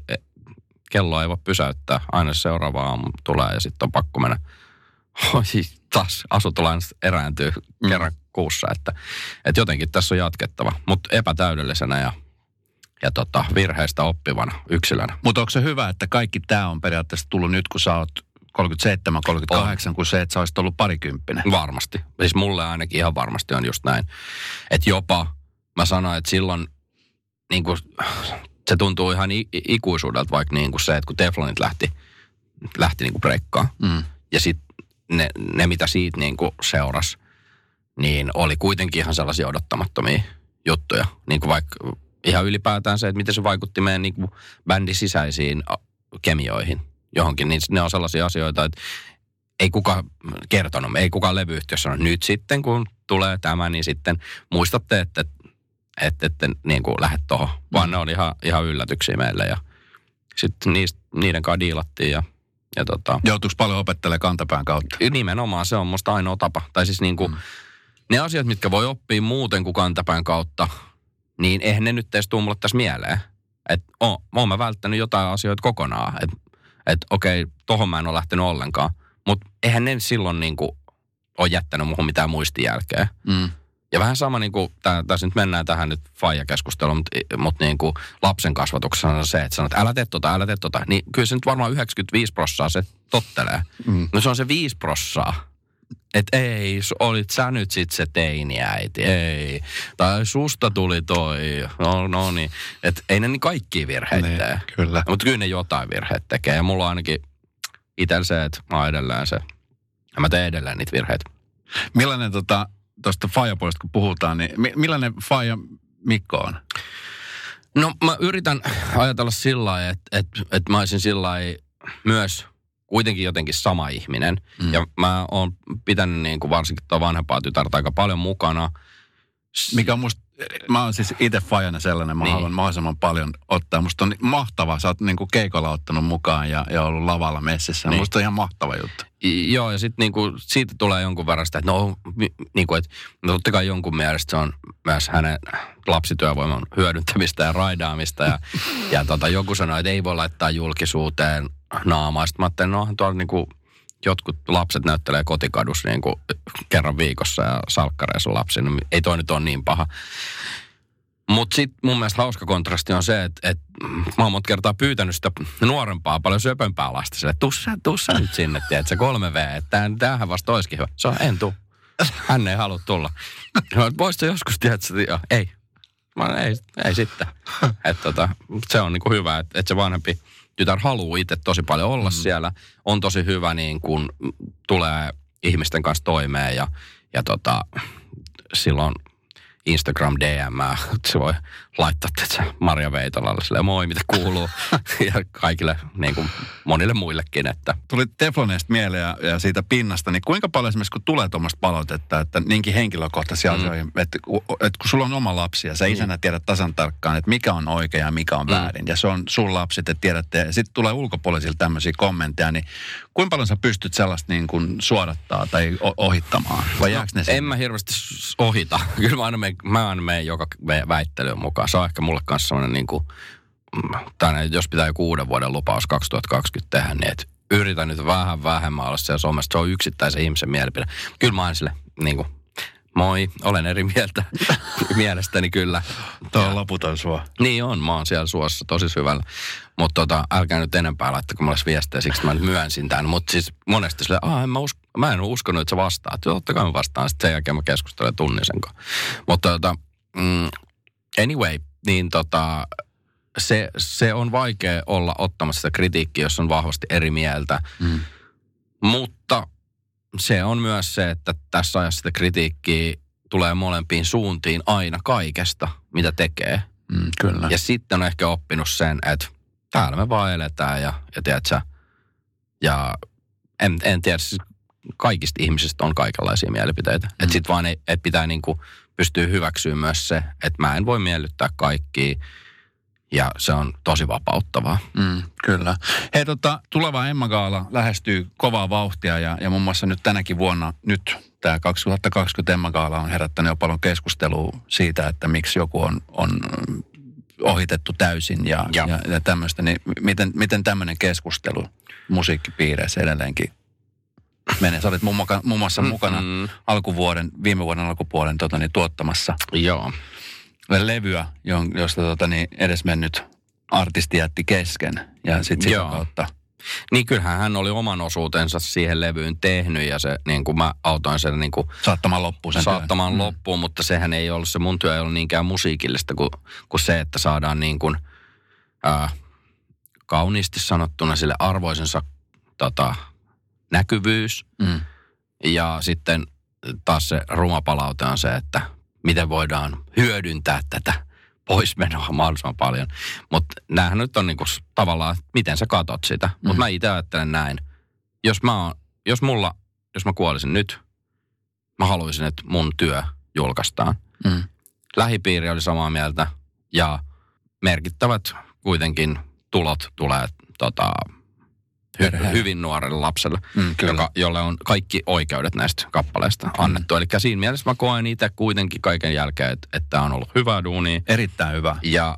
Kello ei voi pysäyttää. Aina seuraava aamu tulee ja sitten on pakko mennä. Taas asuntolainat erääntyy kerran kuussa. Että jotenkin tässä on jatkettava, mutta epätäydellisenä ja virheistä oppivana yksilönä. Mutta onko se hyvä, että kaikki tämä on periaatteessa tullut nyt, kun sä oot 37-38, kun se, että sä olisit ollut parikymppinen? Varmasti. Siis mulle ainakin ihan varmasti on just näin. Että jopa mä sanoin, että silloin niin kun, se tuntuu ihan ikuisuudelta, vaikka niin kun se, että kun Teflonit lähti niin kun breikkaan. Ja sitten ne, mitä siitä niin kun seurasi, niin oli kuitenkin ihan sellaisia odottamattomia juttuja. Niin kuin vaikka... Ihan ylipäätään se, että miten se vaikutti meidän niin kuin bändin sisäisiin kemioihin johonkin. Niin ne on sellaisia asioita, että ei kukaan kertonut, ei kukaan levyyhtiössä sanonut. Nyt sitten, kun tulee tämä, niin sitten muistatte, että niin kuin lähdet tuohon. Vaan ne oli ihan yllätyksiä meille ja sitten niiden kanssa diilattiin ja Joutuiko paljon opettelemaan kantapään kautta? Nimenomaan, se on musta ainoa tapa. Tai siis niin kuin, ne asiat, mitkä voi oppia muuten kuin kantapään kautta, niin eihän ne nyt edes tule mulle tässä mieleen. Että oon mä välttänyt jotain asioita kokonaan. Että okei, tohon mä en ole lähtenyt ollenkaan. Mutta eihän ne silloin niinku ole jättänyt muuhun mitään muistijälkeä. Ja vähän sama niinku, tässä nyt mennään tähän nyt faijakeskusteluun, mutta niinku lapsen kasvatuksessa on se, että sanot, älä tee tota. Niin kyllä se nyt varmaan 95% se tottelee. No se on se 5%, että ei, olit sä nyt sit se teiniäiti, ei. Tai susta tuli toi, no niin. Että ei ne niin kaikkia virheitä tee. Kyllä. Mutta kyllä ne jotain virheitä tekee. Ja mulla on ainakin itsellä se, että mä edelleen se. Ja mä teen edelleen niitä virheitä. Millainen tuosta faijapuolesta kun puhutaan, niin millainen faija Mikko on? No mä yritän ajatella sillä lailla, että mä olisin sillä lailla myös kuitenkin jotenkin sama ihminen. Mm. Ja mä oon pitänyt niin kuin varsinkin tuo vanhempaa tytärtä aika paljon mukana. Mikä on musta, mä oon siis itse fajana sellainen, mä haluan mahdollisimman paljon ottaa. Musta on mahtavaa, sä oot niin kuin keikolla ottanut mukaan ja ollut lavalla messissä. Niin. Musta on ihan mahtava juttu. Joo, ja sit niin kuin siitä tulee jonkun verran sitä, että no, niin kuin, että totta kai jonkun mielestä se on myös hänen lapsityövoiman hyödyntämistä ja raidaamista. Ja joku sanoi, että ei voi laittaa julkisuuteen naamaa. Sitten mä ajattelin, no tuolla niin kuin jotkut lapset näyttelee kotikadussa niin kuin kerran viikossa ja salkkareissa lapsi. No, ei toi nyt ole niin paha. Mutta sitten mun mielestä hauska kontrasti on se, että mä oon monta kertaa pyytänyt sitä nuorempaa, paljon söpömpää lasta sille. Tuu sä nyt sinne, tiedätkö, 3V, että tämähän vasta olisikin hyvä. Se on, en tuu. Hän ei halua tulla. Voisitko joskus, tiedätkö, ei. Ei sitten. Että se on niinku hyvä, että se vanhempi tytär haluaa itse tosi paljon olla siellä. On tosi hyvä, niin kun tulee ihmisten kanssa toimeen ja silloin Instagram DM, se voi laittaa tätä Marja Veitolalle silleen, moi, mitä kuuluu, ja kaikille, niin kuin monille muillekin, että. Tuli Tefloneesta mieleen ja siitä pinnasta, niin kuinka paljon esimerkiksi, kun tulee tuommoista palautetta, että niinkin henkilökohtaisia asioita, että kun sulla on oma lapsi ja sä isänä tiedät tasan tarkkaan, että mikä on oikea ja mikä on väärin, ja se on sun lapsi, että tiedätte, ja sitten tulee ulkopuolisilta tämmöisiä kommentteja, niin kuinka paljon sä pystyt sellaista niin kuin suodattaa tai ohittamaan, vai jääkö ne sinne? En mä hirveästi ohita, kyllä mä aina menen joka väittelyyn mukaan. Se on ehkä mulle kanssa sellainen niin kuin, jos pitää joku 6 vuoden lupaus 2020 tehdä, niin et yritä nyt vähän vähemmän olla siellä somessa. Se on yksittäisen ihmisen mielipide. Kyllä mä aina sille, niin kuin, moi, olen eri mieltä mielestäni kyllä. Tuo on loputon sua. Niin on, mä oon siellä suossa tosi syvällä. Mutta älkää nyt enempää laittako mulle viestejä, siksi mä nyt myönsin tämän. Mutta siis monesti silleen, mä en ole uskonut, että sä vastaat. Totta kai mä vastaan, sitten sen jälkeen mä keskustelen tunnisen kanssa. Mutta anyway, niin se on vaikea olla ottamassa sitä kritiikkiä, jos on vahvasti eri mieltä. Mm. Mutta se on myös se, että tässä ajassa sitä kritiikkiä tulee molempiin suuntiin aina kaikesta, mitä tekee. Mm, kyllä. Ja sitten on ehkä oppinut sen, että täällä me vaan eletään ja tiedätkö, ja en tiedä, siis kaikista ihmisistä on kaikenlaisia mielipiteitä. Mm. Että sit vaan et pitää niinku pystyä hyväksyä myös se, että mä en voi miellyttää kaikkia. Ja se on tosi vapauttavaa. Mm, kyllä. Hei, tuleva Emma Gaala lähestyy kovaa vauhtia ja muun muassa nyt tänäkin vuonna, nyt tämä 2020 Emma Gaala on herättänyt jo paljon keskustelua siitä, että miksi joku on ohitettu täysin ja tämmöistä. Niin miten tämmöinen keskustelu musiikkipiireissä edelleenkin menee? Sä olit muun muassa mukana viime vuoden alkupuolen tuottamassa. Joo. Levyä, josta edesmennyt artisti jätti kesken ja sitten sitä kautta. Niin kyllähän hän oli oman osuutensa siihen levyyn tehnyt ja se, niin kuin mä autoin sen niin kuin saattamaan loppuun, mutta sehän ei ollut, se mun työ ei ollut niinkään musiikillista kuin se, että saadaan niin kuin kauniisti sanottuna sille arvoisensa näkyvyys ja sitten taas se ruma palaute on se, että miten voidaan hyödyntää tätä poismenoa mahdollisimman paljon. Mutta näähän nyt on niinku tavallaan, miten sä katot sitä. Mutta mä itse ajattelen näin. Jos mä kuolisin nyt, mä haluaisin, että mun työ julkaistaan. Mm. Lähipiiri oli samaa mieltä ja merkittävät kuitenkin tulot tulee hyvin nuorelle lapselle, jolle on kaikki oikeudet näistä kappaleista annettu. Eli siinä mielessä mä koen itse kuitenkin kaiken jälkeen, että tämä on ollut hyvää duunia. Erittäin hyvä. Ja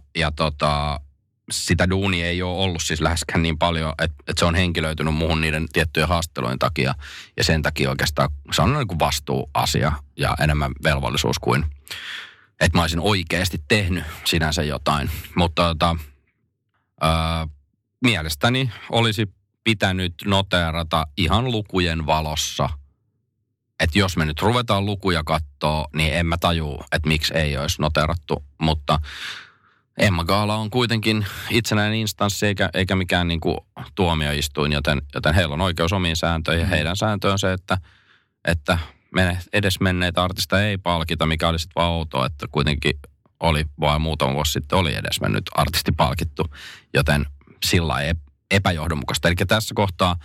sitä duunia ei ole ollut siis läheskään niin paljon, että se on henkilöitynyt muuhun niiden tiettyjen haastelujen takia. Ja sen takia oikeastaan se on niin kuin vastuuasia ja enemmän velvollisuus kuin, että mä olisin oikeasti tehnyt sinänsä jotain. Mutta mielestäni olisi pitänyt noteerata ihan lukujen valossa että jos me nyt ruvetaan lukuja katsoa, niin en mä tajuu, että miksi ei olisi noterattu. Mutta Emma Gaala on kuitenkin itsenäinen instanssi eikä mikään niin kuin tuomioistuin, joten heillä on oikeus omiin sääntöihin. Heidän sääntöön on se, että edesmenneitä artista ei palkita, mikä oli sitten vaan outoa, että kuitenkin oli vain muutama vuosi sitten oli edesmennyt artisti palkittu, joten sillä ei epäjohdonmukaista. Eli tässä kohtaa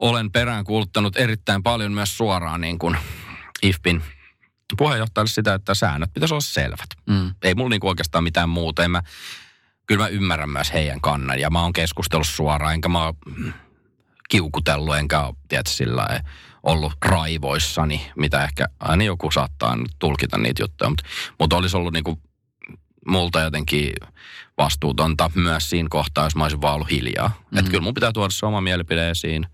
olen peräänkuuluttanut erittäin paljon myös suoraan niin kuin IFPin puheenjohtajalle sitä, että säännöt pitäisi olla selvät. Ei mulla niinku oikeastaan mitään muuta. Kyllä mä ymmärrän myös heidän kannan ja mä oon keskustellut suoraan, enkä mä oon kiukutellut, enkä ole sillä ollut raivoissani, mitä ehkä aina joku saattaa tulkita niitä juttuja, mutta olisi ollut niinku multa jotenkin vastuutonta myös siinä kohtaa, jos mä olisin vaan ollut hiljaa. Että kyllä mun pitää tuoda se oma mielipide esiin.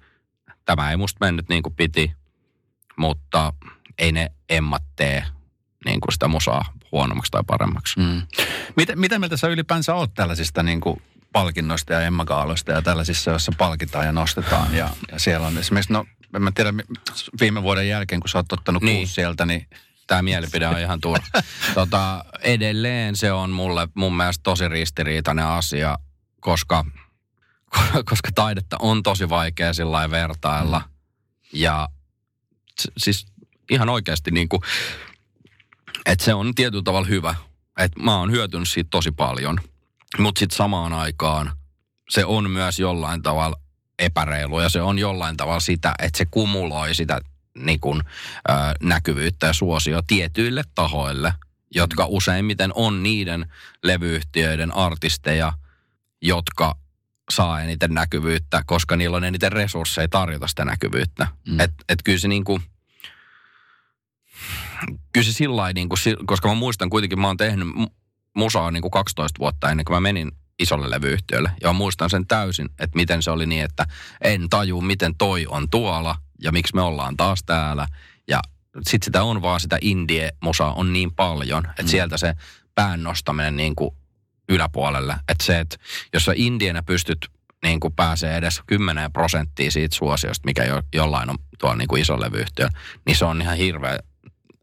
Tämä ei musta mennyt niin kuin piti, mutta ei ne emmat tee niin kuin sitä musaa huonommaksi tai paremmaksi. Mitä mieltä sä ylipäänsä oot tällaisista niin kuin palkinnoista ja Emma Gaaloista ja tällaisissa, joissa palkitaan ja nostetaan? Ja siellä on esimerkiksi, en mä tiedä, viime vuoden jälkeen, kun sä oot ottanut 6 sieltä, niin tämä mielipide on ihan turha. Edelleen se on mulle mun mielestä tosi ristiriitainen asia, koska taidetta on tosi vaikea sillä lailla vertailla. Ja siis ihan oikeasti niin kuin, että se on tietyllä tavalla hyvä. Että mä oon hyötynyt siitä tosi paljon. Mutta sitten samaan aikaan se on myös jollain tavalla epäreilu ja se on jollain tavalla sitä, että se kumuloi sitä niin kuin, näkyvyyttä ja suosio tietyille tahoille, jotka useimmiten on niiden levyyhtiöiden artisteja, jotka saa eniten näkyvyyttä, koska niillä on eniten resursseja tarjota sitä näkyvyyttä. Et kyllä se niin kuin, sillain niin kuin, koska mä muistan kuitenkin, mä oon tehnyt musaa niin kuin 12 vuotta ennen kuin mä menin isolle levyyhtiölle. Ja muistan sen täysin, että miten se oli niin, että en taju, miten toi on tuolla ja miksi me ollaan taas täällä. Ja sit sitä on vaan sitä indie-musaa on niin paljon, että sieltä se pään nostaminen niin kuin yläpuolelle. Että se, että jos sä indienä pystyt niin kuin pääsee edes 10% siitä suosiosta, mikä jollain on tuolla niin kuin iso levyyhtiön, niin se on ihan hirveä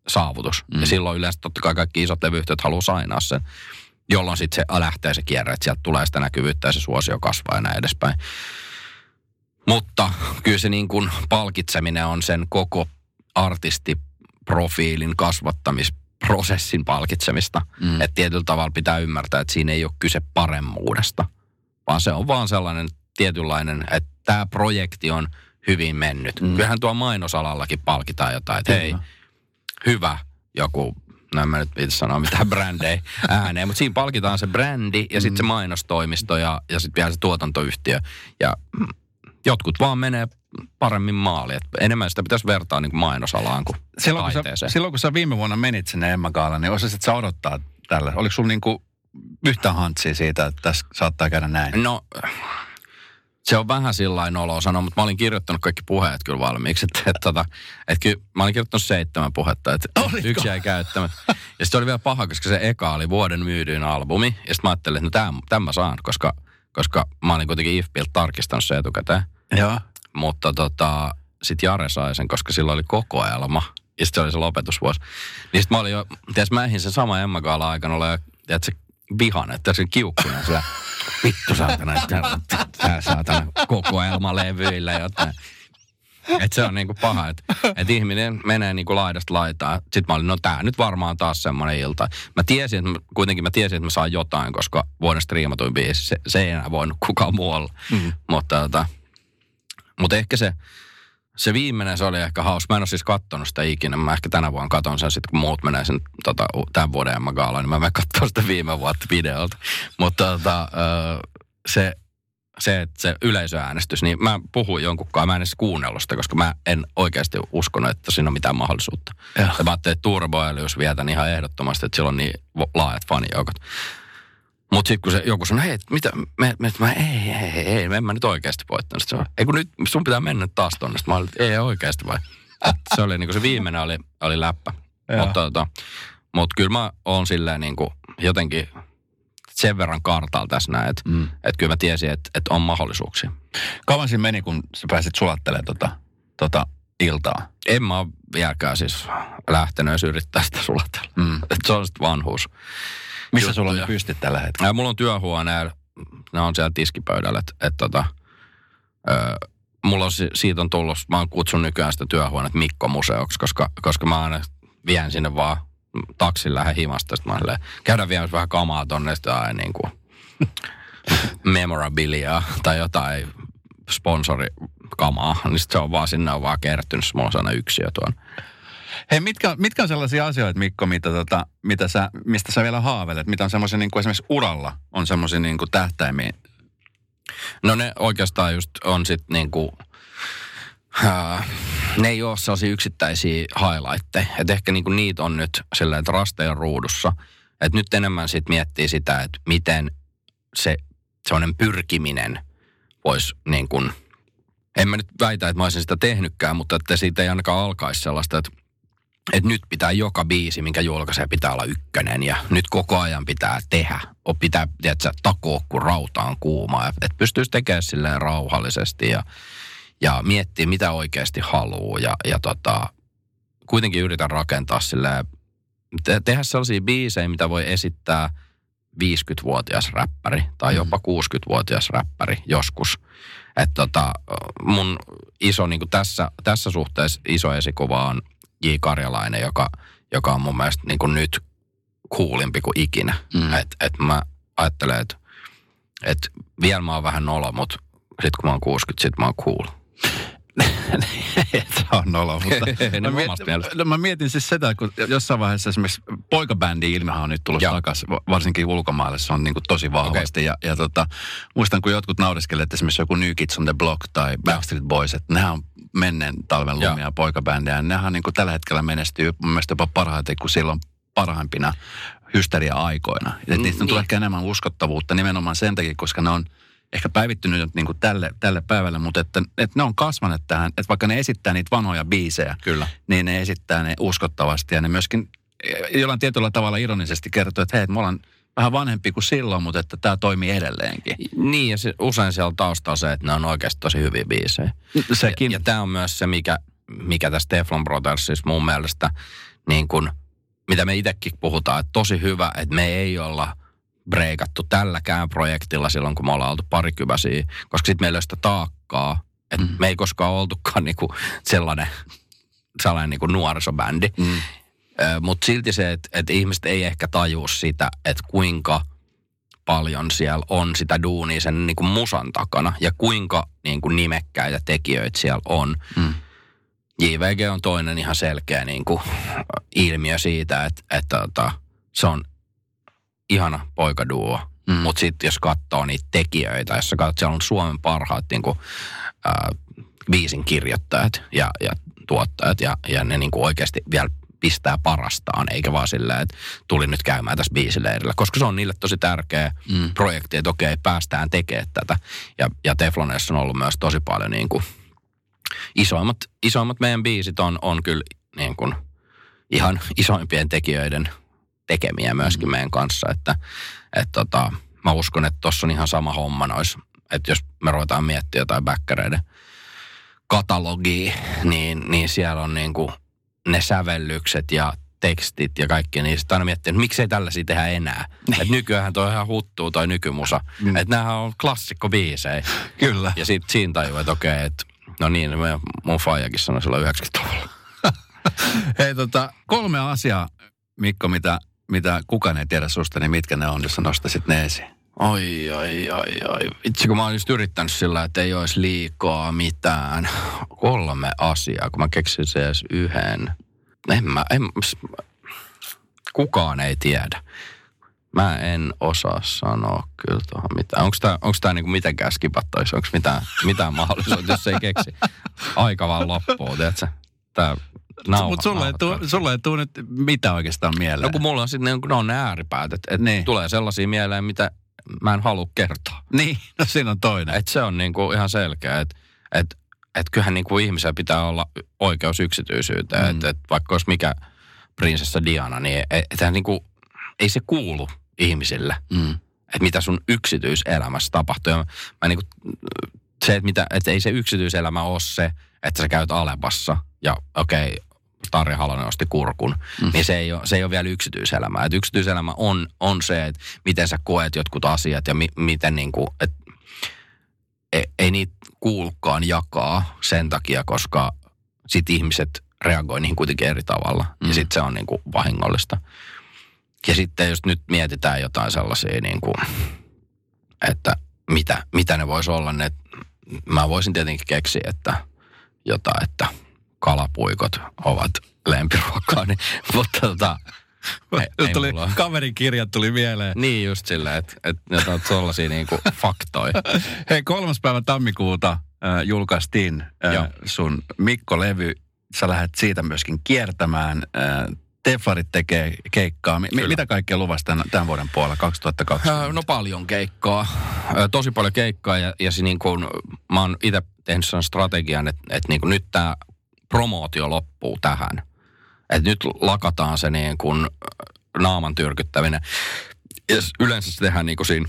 saavutus. Ja silloin yleensä totta kai kaikki isot levyyhtiöt haluaa sainaa sen, jolloin sitten se lähtee se kierre, että sieltä tulee sitä näkyvyyttä ja se suosio kasvaa ja näin edespäin. Mutta kyllä se niin kuin palkitseminen on sen koko artistiprofiilin kasvattamisprosessin palkitsemista. Että tietyllä tavalla pitää ymmärtää, että siinä ei ole kyse paremmuudesta, vaan se on vaan sellainen tietynlainen, että tämä projekti on hyvin mennyt. Kyllähän tuo mainosalallakin palkitaan jotain, että hei, hyvä joku, no en mä nyt itse sanoa mitään brändejä ääneen, mutta siinä palkitaan se brändi ja sitten se mainostoimisto ja sitten vielä se tuotantoyhtiö. Ja jotkut vaan menee paremmin maaliin. Enemmän sitä pitäisi vertaa niin kuin mainosalaan kuin taiteeseen. Silloin kun sä viime vuonna menit sinne Emma Gaalaan, niin osasit sä odottaa tällä? Oliko sulla niin kuin yhtään hantsia siitä, että tässä saattaa käydä näin? No, se on vähän sillain oloa sanoa, mutta mä olin kirjoittanut kaikki puheet kyllä valmiiksi. Että kyllä mä olin kirjoittanut 7 puhetta, että yksi jäi käyttämättä. Ja sitten oli vielä paha, koska se eka oli vuoden myydyin albumi. Ja sitten mä ajattelin, että no tämän mä saan, koska mä olin kuitenkin IFPiltä tarkistanut se etukäteen. Joo. Mutta sitten Jare sai sen, koska silloin oli kokoelma. Ja sitten oli se lopetusvuosi. Niin sitten mä olin jo, ties mä eihin sen sama Emma Gaalan aikana olla jo, tiedätkö, vihan, että se kiukkunen sillä, vittu saatana, tää saatana kokoelmalevyillä jotain. Että se on niinku paha, että ihminen menee niinku laidasta laitaan. Sitten mä olin, no tää nyt varmaan taas semmonen ilta. Mä tiesin, että mä saan jotain, koska vuoden striimatuin biisi, se ei enää voinut kukaan muualla. Mutta mutta ehkä se viimeinen, se oli ehkä hauska. Mä en ole siis kattonut sitä ikinä. Mä ehkä tänä vuonna katon sen sitten, kun muut menee sen tämän vuoden Emma Gaalaan, niin mä menen katsomaan sitä viime vuotta videolta. Mutta se yleisöäänestys, niin mä puhuin jonkunkaan. Mä en edes kuunnellut sitä, koska mä en oikeasti uskonut, että siinä on mitään mahdollisuutta. Ja mä ajattelin, että turboälyys vietän ihan ehdottomasti, että sillä on niin laajat fanijoukot. Mutta sitten kun se joku sanoi, hei, mitä, mä en mä nyt oikeasti voittanut. Sitten ei kun nyt, sun pitää mennä taas tonne. Sitten mä olin, ei oikeasti vai. Se oli niinku se viimeinen oli läppä. Mutta kyllä mä oon silleen niinku jotenkin sen verran kartalla tässä näin, että et kyllä mä tiesin, että on mahdollisuuksia. Kauan siinä meni, kun sä pääsit sulattelemaan iltaa. En mä ole vieläkään siis lähtenyt, jos yrittää sitä sulatella. Mm. Se on sitten vanhuus. Missä sulla on pystyt tällä hetkellä? Ja mulla on työhuoneella. Ne on siellä tiskipöydällä. Mulla on, siitä on tullut, mä oon kutsun nykyään sitä työhuonetta Mikko-museoksi, koska mä aina vien sinne vaan taksin lähden himasta. Sitten mä silleen, käydään viemässä vähän kamaa tonne, sitten aina niin kuin memorabiliaa tai jotain sponsorikamaa. Niin sitten se on vaan, sinne on vaan kertynyt, mulla on sellainen yksiö tuon. Hei, mitkä on sellaisia asioita, Mikko, mistä sä vielä haaveilet? Mitä on semmoisia, niin kuin esimerkiksi uralla on semmoisia niin kuin tähtäimiä? No ne oikeastaan just on sitten niinku, ne ei ole sellaisia yksittäisiä highlightteja. Että ehkä niinku niitä on nyt silleen, että rasteen ruudussa. Että nyt enemmän sitten miettii sitä, että miten se sellainen pyrkiminen voisi niin kuin, en mä nyt väitä, että mä olisin sitä tehnytkään, mutta että siitä ei ainakaan alkaisi sellaista, että nyt pitää joka biisi, minkä julkaisee, pitää olla ykkönen ja nyt koko ajan pitää tehdä. Pitää, tiedätkö, takoa, kun rauta on kuuma. Että pystyisi tekemään silleen rauhallisesti ja miettiä, mitä oikeasti haluaa. Ja kuitenkin yritän rakentaa silleen, tehdä sellaisia biisejä, mitä voi esittää 50-vuotias räppäri tai jopa 60-vuotias räppäri joskus. Että mun iso, niin kuin tässä suhteessa iso esikuva on J. Karjalainen, joka on mun mielestä niin kuin nyt kuulimpi kuin ikinä. Mm. Et mä ajattelen, että et vielä mä oon vähän nolo, mutta sit kun mä oon 60, sit mä oon cool. Se on nolo, mutta mä mietin siis sitä, kun jossain vaiheessa esimerkiksi poikabändi ilmehän on nyt tullut takaisin, varsinkin ulkomaille se on niin kuin tosi vahvasti. Okay. Ja muistan, kun jotkut naureskelevat, että esimerkiksi joku New Kids on the Block tai Backstreet Boys, että nehän on menneen talven lumia poikabändejä. Nehän niin kuin tällä hetkellä menestyy mun mielestä jopa parhaiten, kun silloin parhaimpina hysteria-aikoina. Niistä tulee ehkä enemmän uskottavuutta nimenomaan sen takia, koska ne on ehkä päivittynyt niin kuin tälle päivälle, mutta että ne on kasvaneet tähän, että vaikka ne esittää niitä vanhoja biisejä, kyllä, niin ne esittää ne uskottavasti ja ne myöskin jollain tietyllä tavalla ironisesti kertoo, että hei, että me ollaan vähän vanhempi kuin silloin, mutta että tämä toimii edelleenkin. Niin, ja usein siellä taustalla se, että ne on oikeasti tosi hyviä biisejä. Sekin. Ja tämä on myös se, mikä tässä Teflon Brothersissa mun mielestä, niin kuin, mitä me itsekin puhutaan, että tosi hyvä, että me ei olla breikattu tälläkään projektilla silloin, kun me ollaan oltu parikyväsiä, koska sitten meillä on sitä taakkaa, että me ei koskaan oltukaan niinku sellainen niinku nuorisobändi. Mm. Mutta silti se, että ihmiset ei ehkä tajua sitä, että kuinka paljon siellä on sitä duunia sen niinku musan takana ja kuinka niinku nimekkäitä tekijöitä siellä on. Mm. JVG on toinen ihan selkeä niinku ilmiö siitä, että se on ihana poikaduo, mutta sitten jos katsoo niitä tekijöitä, jos sä katsot, siellä on Suomen parhaat niinku, biisin kirjoittajat ja tuottajat ja ne niinku oikeasti vielä pistää parastaan, eikä vaan silleen, että tuli nyt käymään tässä biisileirillä, koska se on niille tosi tärkeä projekti, että okei, päästään tekemään tätä. Ja Teflonessa on ollut myös tosi paljon niinku, isoimmat meidän biisit on kyllä niinku, ihan isoimpien tekijöiden tekemiä myöskin meidän kanssa, että mä uskon, että tuossa on ihan sama homma noissa, että jos me ruvetaan miettimään jotain bäkkäreiden katalogia, niin siellä on niinku ne sävellykset ja tekstit ja kaikki, niin sitten aina miettii, että miksei tällaisia tehdä enää. Että nykyäänhän toi ihan huttuu toi nykymusa. Että näähän on klassikkobiisejä. Kyllä. Ja sitten siinä tajuu, että okei, että no niin, mun faijakin sanoi silloin 90-luvulla. Hei, 3 asiaa, Mikko, mitä kukaan ei tiedä susta, niin mitkä ne on, jos sä nostaisit ne esiin? Oi. Itse kun mä oon just yrittänyt sillä, että ei olisi liikaa mitään. 3 asiaa, kun mä keksin se edes 1. Kukaan ei tiedä. Mä en osaa sanoa kyllä tuohon mitään. Onko tää niinku mitenkään skipattaisi? Onko mitään mahdollisuutta, jos ei keksi? Aika vaan loppuu, tiedätkö? Mutta sulle ei tule nyt mitä oikeastaan mieleen. No kun mulla on sitten, ne on ne ääripäät, että niin tulee sellaisia mieleen, mitä mä en halua kertoa. Niin, no siinä on toinen. Että se on niinku ihan selkeä, että kyllähän niinku ihmisellä pitää olla oikeus yksityisyyteen. Että vaikka olisi mikä prinsessa Diana, niin niinku, ei se kuulu ihmisille. Että mitä sun yksityiselämässä tapahtuu. Ja mä niinku, se, että ei se yksityiselämä ole se, että sä käyt Alepassa – ja okei, Tarja Halonen osti kurkun, niin se ei ole vielä yksityiselämää. Et yksityiselämä on se, että miten sä koet jotkut asiat ja miten niinku, et ei niitä kuulukaan jakaa sen takia, koska sit ihmiset reagoi niihin kuitenkin eri tavalla. Ja sit se on niinku vahingollista. Ja sitten jos nyt mietitään jotain sellaisia, niinku, että mitä ne vois olla, ne, mä voisin tietenkin keksiä, että jotain, että kalapuikot ovat lempiruokaa, niin, mutta tuli, kaverin kirjat tuli mieleen. Niin just silleen, että jotain tollasia niinku faktoja. Hei, 3. päivä tammikuuta julkaistiin sun Mikko-levy. Sä lähdet siitä myöskin kiertämään. Teflarit tekee keikkaa. Mitä kaikkea luvasi tämän vuoden puolella 2020? No paljon keikkaa. Tosi paljon keikkaa ja se niin kuin, mä oon itse tehnyt sen strategian, että niin kuin nyt tämä promootio loppuu tähän. Että nyt lakataan se niin kuin naaman tyrkyttäminen. Ja yleensä se tehdään niin kuin siinä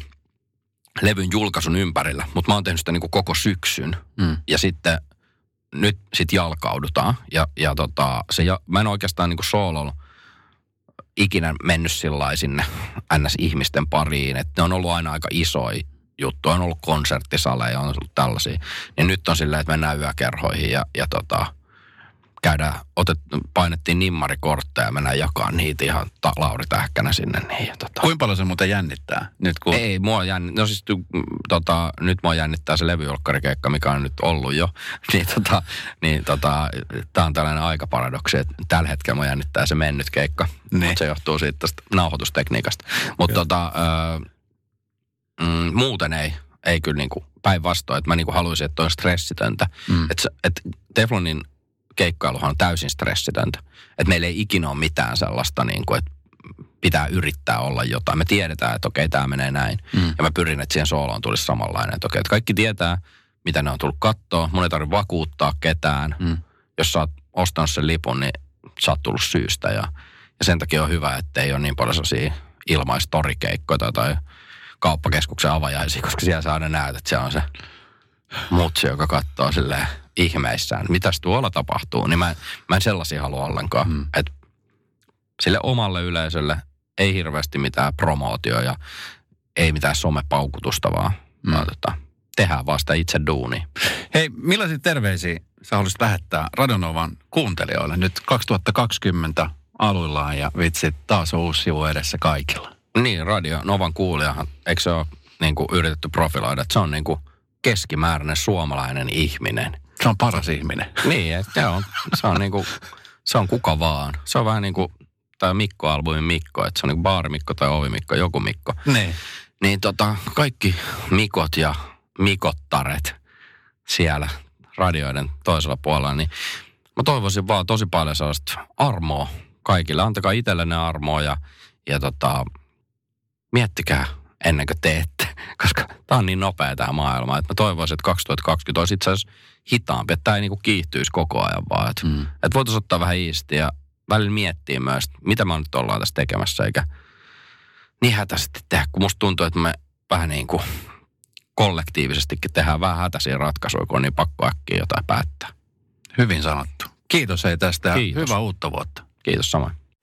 levyn julkaisun ympärillä, mutta mä oon tehnyt sitä niin kuin koko syksyn. Ja sitten nyt sit jalkaudutaan. Ja mä en oikeastaan niin kuin soololla ikinä mennyt sillä sinne NS-ihmisten pariin. Että ne on ollut aina aika isoja juttuja. On ollut konserttisaleja, on ollut tällaisia. Ja nyt on silleen, että mennään yökerhoihin ja painettiin nimmarikortteja ja mennään jakamaan niitä ihan Lauri Tähkänä sinne. Niin, Kuinka paljon se muuten jännittää? Nyt kun... Ei, mua jännittää. No siis nyt mua jännittää se levyjulkkarikeikka, mikä on nyt ollut jo. Tää on tällainen aikaparadoksi, että tällä hetkellä mua jännittää se mennyt keikka. Niin. Mutta se johtuu siitä tästä nauhoitustekniikasta. Mutta muuten ei kyllä niinku päinvastoin. Mä niinku haluaisin, että on stressitöntä. Että Teflonin keikkailuhan on täysin stressitöntä. Että meillä ei ikinä ole mitään sellaista, niin kuin, että pitää yrittää olla jotain. Me tiedetään, että okei, tämä menee näin. Ja mä pyrin, että siihen sooloon tulisi samanlainen. Että okei, että kaikki tietää, mitä ne on tullut katsoa. Mun ei tarvitse vakuuttaa ketään. Jos sä oot ostanut sen lipun, niin sä oot tullut syystä. Ja sen takia on hyvä, että ei ole niin paljon sellaisia ilmaistorikeikkoja tai kauppakeskuksen avajaisia, koska siellä sä aina näet, että siellä on se mutsi, joka katsoo silleen ihmeissään, mitäs tuolla tapahtuu, niin mä en sellaisia halua ollenkaan. Että sille omalle yleisölle ei hirveästi mitään promootioja, ei mitään somepaukutusta, vaan tehdään vaan sitä itse duunia. Hei, millaisia terveisiä sä haluaisit lähettää Radio Novan kuuntelijoille nyt 2020 aluillaan ja vitsi, taas on uusi sivu edessä kaikilla? Niin, Radio Novan kuulijahan, eikö se ole niin kuin yritetty profiloida, että se on niin kuin keskimääräinen suomalainen ihminen. Se on paras ihminen. Niin, se on niinku, se on kuka vaan. Se on vähän niinku tää Mikko-albumin Mikko, että se on niinku baarimikko tai ovimikko, joku Mikko. Niin. Niin kaikki Mikot ja Mikottaret siellä radioiden toisella puolella, niin mä toivoisin vaan tosi paljon sellaista armoa kaikille. Antakaa itsellenne armoa ja miettikää ennen kuin teette, koska tää on niin nopea tää maailma, että mä toivoisin, että 2020 olisi itse asiassa hitaampi, että tää ei niinku kiihtyisi koko ajan vaan, että et voitaisiin ottaa vähän iistiä ja välillä miettiä myös, mitä mä nyt ollaan tässä tekemässä, eikä niin hätäisesti tehdä, kun musta tuntuu, että me vähän niin kuin kollektiivisestikin tehdään vähän hätäisiä ratkaisuja, kun on niin pakko äkkiä jotain päättää. Hyvin sanottu. Kiitos hei tästä. Kiitos. Hyvää uutta vuotta. Kiitos samoin.